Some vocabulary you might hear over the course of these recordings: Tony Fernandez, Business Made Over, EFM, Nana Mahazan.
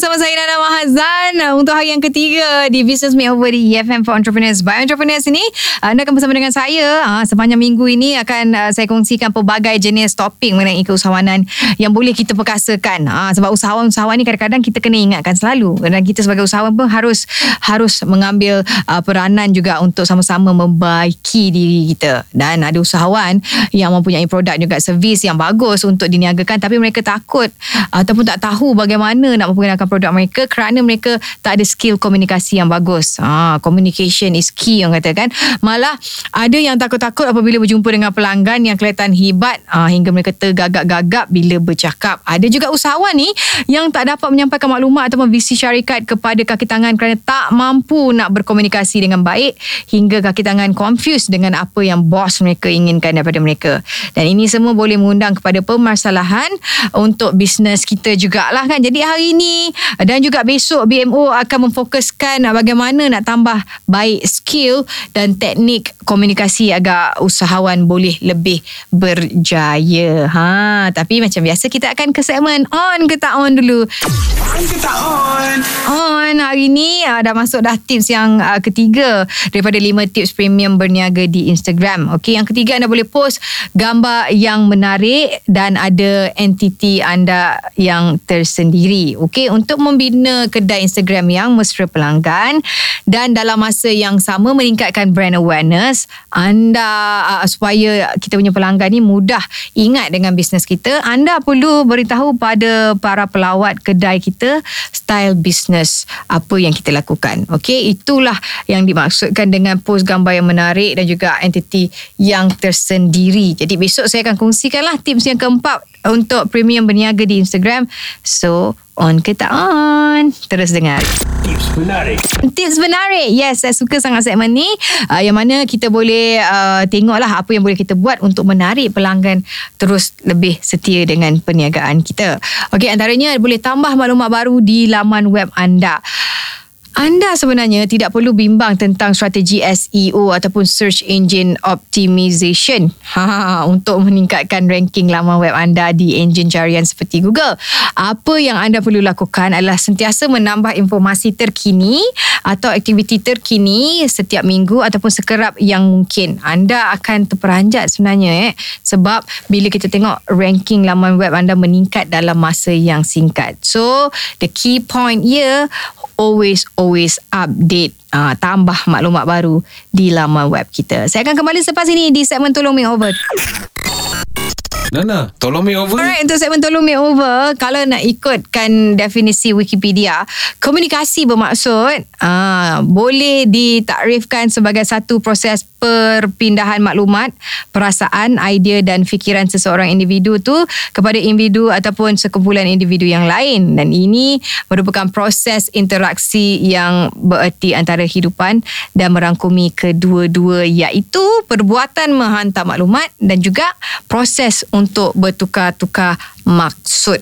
bersama saya Nana Mahazan untuk hari yang ketiga di Business Made Over di EFM for Entrepreneurs by Entrepreneurs ini. Anda akan bersama dengan saya sepanjang minggu ini akan saya kongsikan pelbagai jenis topik mengenai keusahawanan yang boleh kita perkasakan. Sebab usahawan-usahawan ni kadang-kadang kita kena ingatkan selalu, dan kita sebagai usahawan pun harus mengambil peranan juga untuk sama-sama membaiki diri kita. Dan ada usahawan yang mempunyai produk juga servis yang bagus untuk diniagakan, tapi mereka takut ataupun tak tahu bagaimana nak memperkenalkan produk mereka kerana mereka tak ada skill komunikasi yang bagus. Communication is key orang kata kan. Malah ada yang takut-takut apabila berjumpa dengan pelanggan yang kelihatan hebat hingga mereka tergagap-gagap bila bercakap. Ada juga usahawan ni yang tak dapat menyampaikan maklumat ataupun visi syarikat kepada kaki tangan kerana tak mampu nak berkomunikasi dengan baik hingga kaki tangan confused dengan apa yang bos mereka inginkan daripada mereka. Dan ini semua boleh mengundang kepada permasalahan untuk bisnes kita jugalah kan. Jadi hari ini dan juga besok BMO akan memfokuskan bagaimana nak tambah baik skill dan teknik komunikasi agar usahawan boleh lebih berjaya. Tapi macam biasa kita akan ke segmen on ke tak on dulu. On ke tak on? On hari ni dah masuk dah tips yang ketiga daripada 5 tips premium berniaga di Instagram. Okey, yang ketiga anda boleh post gambar yang menarik dan ada entiti anda yang tersendiri. Okey, untuk membina kedai Instagram yang mesra pelanggan dan dalam masa yang sama meningkatkan brand awareness anda supaya kita punya pelanggan ni mudah ingat dengan bisnes kita. Anda perlu beritahu pada para pelawat kedai kita style bisnes apa yang kita lakukan. Okey, itulah yang dimaksudkan dengan post gambar yang menarik dan juga entiti yang tersendiri. Jadi besok saya akan kongsikanlah tips yang keempat untuk premium berniaga di Instagram. So, on ke tak on? Terus dengar. Tips menarik. Tips menarik. Yes, saya suka sangat segmen ni. Yang mana kita boleh tengoklah apa yang boleh kita buat untuk menarik pelanggan terus lebih setia dengan perniagaan kita. Okey, antaranya boleh tambah maklumat baru di laman web anda. Anda sebenarnya tidak perlu bimbang tentang strategi SEO ataupun Search Engine Optimization untuk meningkatkan ranking laman web anda di enjin carian seperti Google. Apa yang anda perlu lakukan adalah sentiasa menambah informasi terkini atau aktiviti terkini setiap minggu ataupun sekerap yang mungkin. Anda akan terperanjat sebenarnya sebab bila kita tengok ranking laman web anda meningkat dalam masa yang singkat. So, the key point here, always update, tambah maklumat baru di laman web kita. Saya akan kembali selepas ini di segmen Tolong Make Over. Nana, tolong make over. Alright, untuk segmen tolong make over, kalau nak ikutkan definisi Wikipedia, komunikasi bermaksud boleh ditakrifkan sebagai satu proses perpindahan maklumat, perasaan, idea dan fikiran seseorang individu tu kepada individu ataupun sekumpulan individu yang lain. Dan ini merupakan proses interaksi yang bererti antara hidupan dan merangkumi kedua-dua, iaitu perbuatan menghantar maklumat dan juga proses untuk bertukar-tukar maksud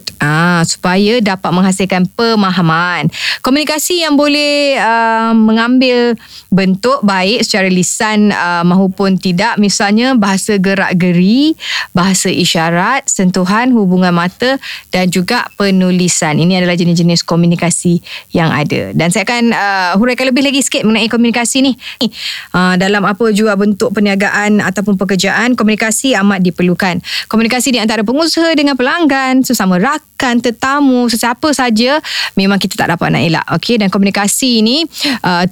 supaya dapat menghasilkan pemahaman. Komunikasi yang boleh mengambil bentuk baik secara lisan maupun tidak, misalnya bahasa gerak-geri, bahasa isyarat, sentuhan, hubungan mata dan juga penulisan. Ini adalah jenis-jenis komunikasi yang ada. Dan saya akan huraikan lebih lagi sikit mengenai komunikasi ni. Dalam apa jua bentuk perniagaan ataupun pekerjaan, komunikasi amat diperlukan. Komunikasi di antara pengusaha dengan pelanggan, sesama rakan, tetamu, sesiapa saja memang kita tak dapat nak elak. Okey, dan komunikasi ini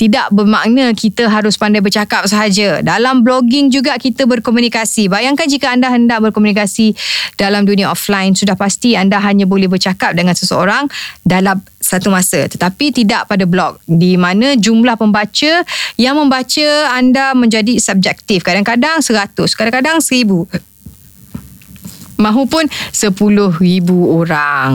tidak bermakna kita harus pandai bercakap sahaja. Dalam blogging juga kita berkomunikasi. Bayangkan jika anda hendak berkomunikasi dalam dunia offline, sudah pasti anda hanya boleh bercakap dengan seseorang dalam satu masa, tetapi tidak pada blog di mana jumlah pembaca yang membaca anda menjadi subjektif. Kadang-kadang 100, kadang-kadang 1000. Mahupun 10,000 orang.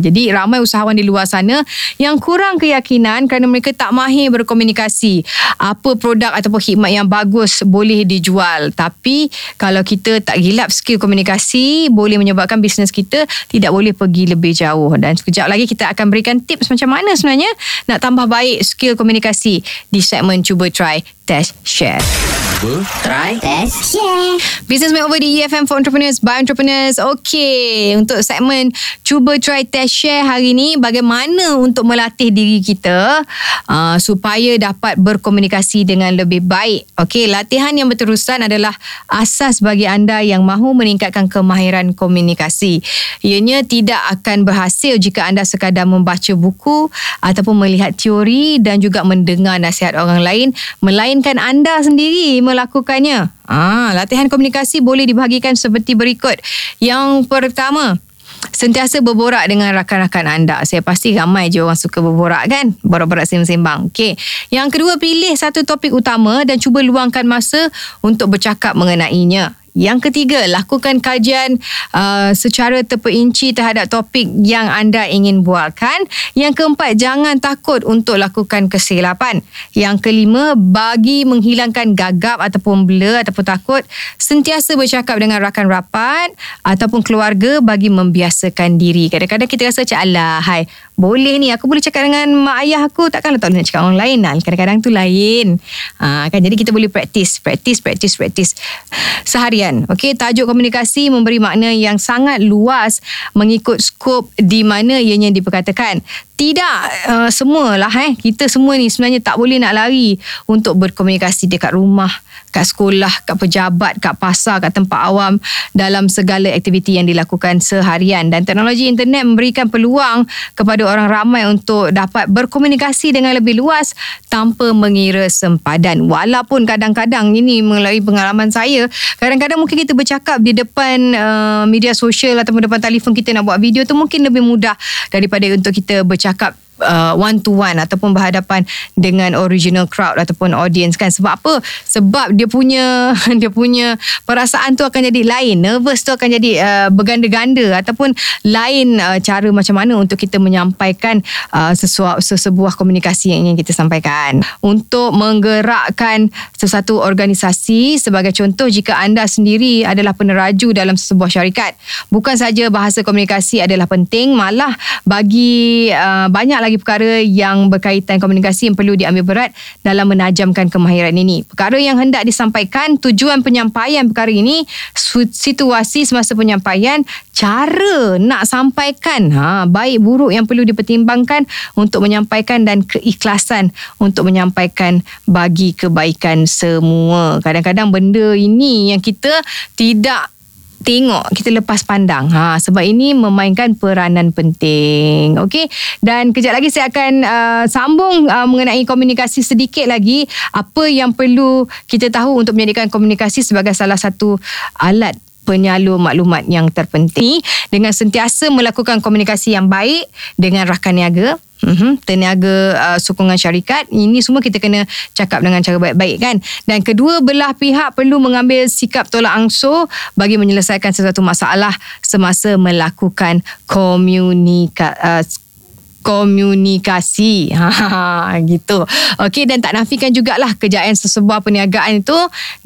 Jadi ramai usahawan di luar sana yang kurang keyakinan kerana mereka tak mahir berkomunikasi. Apa produk ataupun khidmat yang bagus boleh dijual, tapi kalau kita tak gilap skill komunikasi boleh menyebabkan bisnes kita tidak boleh pergi lebih jauh. Dan sekejap lagi kita akan berikan tips macam mana sebenarnya nak tambah baik skill komunikasi di segmen Cuba Try Test Share. Try, test, share. Business Made Over di EFM for Entrepreneurs by Entrepreneurs. Okey, untuk segmen cuba try, test, share hari ni, bagaimana untuk melatih diri kita supaya dapat berkomunikasi dengan lebih baik. Okey, latihan yang berterusan adalah asas bagi anda yang mahu meningkatkan kemahiran komunikasi. Ianya tidak akan berhasil jika anda sekadar membaca buku ataupun melihat teori dan juga mendengar nasihat orang lain, melainkan anda sendiri melakukannya. Latihan komunikasi boleh dibahagikan seperti berikut. Yang pertama, sentiasa berborak dengan rakan-rakan anda. Saya pasti ramai je orang suka berborak kan? Borak-borak sembang-sembang. Okey. Yang kedua, pilih satu topik utama dan cuba luangkan masa untuk bercakap mengenainya. Yang ketiga, lakukan kajian secara terperinci terhadap topik yang anda ingin buatkan. Yang keempat, jangan takut untuk lakukan kesilapan. Yang kelima, bagi menghilangkan gagap ataupun blur ataupun takut, sentiasa bercakap dengan rakan rapat ataupun keluarga bagi membiasakan diri. Kadang-kadang kita rasa macam, alah, hai, boleh ni, aku boleh cakap dengan mak ayah aku, takkanlah tak boleh nak cakap orang lain. Kadang-kadang tu lain. Kan? Jadi kita boleh praktis seharian. Okey, tajuk komunikasi memberi makna yang sangat luas mengikut skop di mana ianya diperkatakan. Tidak semualah kita semua ni sebenarnya tak boleh nak lari untuk berkomunikasi dekat rumah, kat sekolah, kat pejabat, kat pasar, kat tempat awam, dalam segala aktiviti yang dilakukan seharian. Dan teknologi internet memberikan peluang kepada orang ramai untuk dapat berkomunikasi dengan lebih luas tanpa mengira sempadan. Walaupun kadang-kadang ini melalui pengalaman saya, kadang-kadang mungkin kita bercakap di depan media sosial ataupun depan telefon, kita nak buat video tu mungkin lebih mudah daripada untuk kita bercakap one to one ataupun berhadapan dengan original crowd ataupun audience kan. Sebab apa? Sebab dia punya perasaan tu akan jadi lain, nervous tu akan jadi berganda-ganda ataupun lain cara macam mana untuk kita menyampaikan sebuah komunikasi yang ingin kita sampaikan. Untuk menggerakkan sesuatu organisasi, sebagai contoh, jika anda sendiri adalah peneraju dalam sebuah syarikat, bukan saja bahasa komunikasi adalah penting, malah bagi banyak lagi perkara yang berkaitan komunikasi yang perlu diambil berat dalam menajamkan kemahiran ini. Perkara yang hendak disampaikan, tujuan penyampaian perkara ini, situasi semasa penyampaian, cara nak sampaikan, baik buruk yang perlu dipertimbangkan untuk menyampaikan, dan keikhlasan untuk menyampaikan bagi kebaikan semua. Kadang-kadang benda ini yang kita tidak tengok, kita lepas pandang. Sebab ini memainkan peranan penting. Okey, dan kejap lagi saya akan sambung mengenai komunikasi sedikit lagi. Apa yang perlu kita tahu untuk menjadikan komunikasi sebagai salah satu alat penyalur maklumat yang terpenting, dengan sentiasa melakukan komunikasi yang baik dengan rakan niaga, tenaga sokongan syarikat. Ini semua kita kena cakap dengan cara baik-baik kan. Dan kedua belah pihak perlu mengambil sikap tolak angsur bagi menyelesaikan sesuatu masalah semasa melakukan komunikasi. Gitu. Okey, dan tak nafikan jugalah kejayaan sesebuah perniagaan itu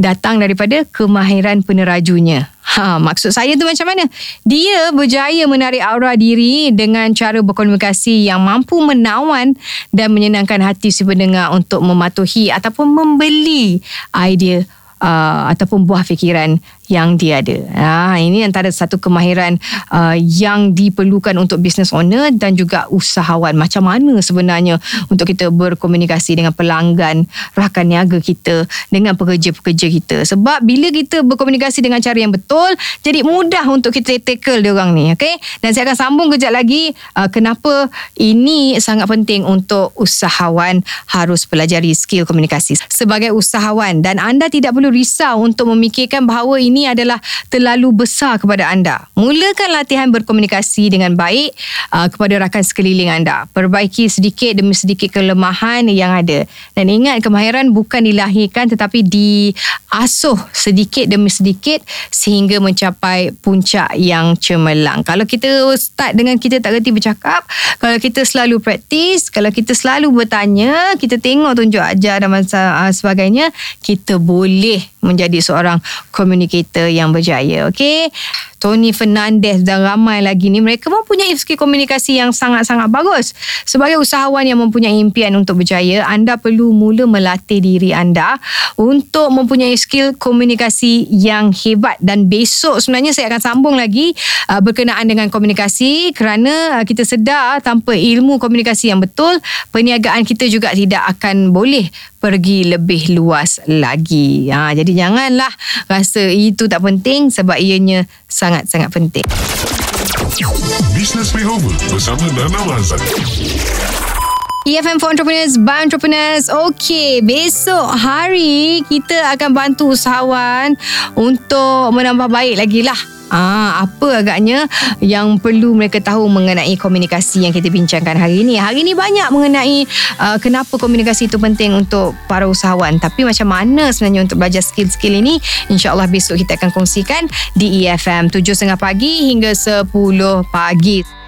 datang daripada kemahiran penerajunya. Maksud saya tu macam mana? Dia berjaya menarik aura diri dengan cara berkomunikasi yang mampu menawan dan menyenangkan hati si pendengar untuk mematuhi ataupun membeli idea ataupun buah fikiran yang dia ada. Ini antara satu kemahiran yang diperlukan untuk business owner dan juga usahawan. Macam mana sebenarnya untuk kita berkomunikasi dengan pelanggan, rakan niaga kita, dengan pekerja-pekerja kita. Sebab bila kita berkomunikasi dengan cara yang betul, jadi mudah untuk kita tackle dia orang ni. Okay? Dan saya akan sambung kejap lagi kenapa ini sangat penting untuk usahawan harus pelajari skill komunikasi. Sebagai usahawan, dan anda tidak perlu risau untuk memikirkan bahawa ini adalah terlalu besar kepada anda. Mulakan latihan berkomunikasi dengan baik kepada rakan sekeliling anda. Perbaiki sedikit demi sedikit kelemahan yang ada. Dan ingat, kemahiran bukan dilahirkan tetapi diasuh sedikit demi sedikit sehingga mencapai puncak yang cemerlang. Kalau kita start dengan kita tak reti bercakap, kalau kita selalu praktis, kalau kita selalu bertanya, kita tengok, tunjuk ajar dan sebagainya, kita boleh menjadi seorang komunikator yang berjaya. Okey, Tony Fernandez dan ramai lagi ni, mereka mempunyai skill komunikasi yang sangat-sangat bagus. Sebagai usahawan yang mempunyai impian untuk berjaya, anda perlu mula melatih diri anda untuk mempunyai skill komunikasi yang hebat. Dan besok sebenarnya saya akan sambung lagi berkenaan dengan komunikasi, kerana kita sedar tanpa ilmu komunikasi yang betul, perniagaan kita juga tidak akan boleh pergi lebih luas lagi. Jadi janganlah rasa itu tak penting, sebab ianya sangat-sangat penting. Business Made Over bersama Nana Mahazan. EFM for Entrepreneurs by Entrepreneurs. Okey, besok hari kita akan bantu usahawan untuk menambah baik lagi lah. Apa agaknya yang perlu mereka tahu mengenai komunikasi yang kita bincangkan hari ini. Hari ini banyak mengenai kenapa komunikasi itu penting untuk para usahawan. Tapi macam mana sebenarnya untuk belajar skill-skill ini, insyaAllah besok kita akan kongsikan di EFM 7.30 pagi hingga 10 pagi.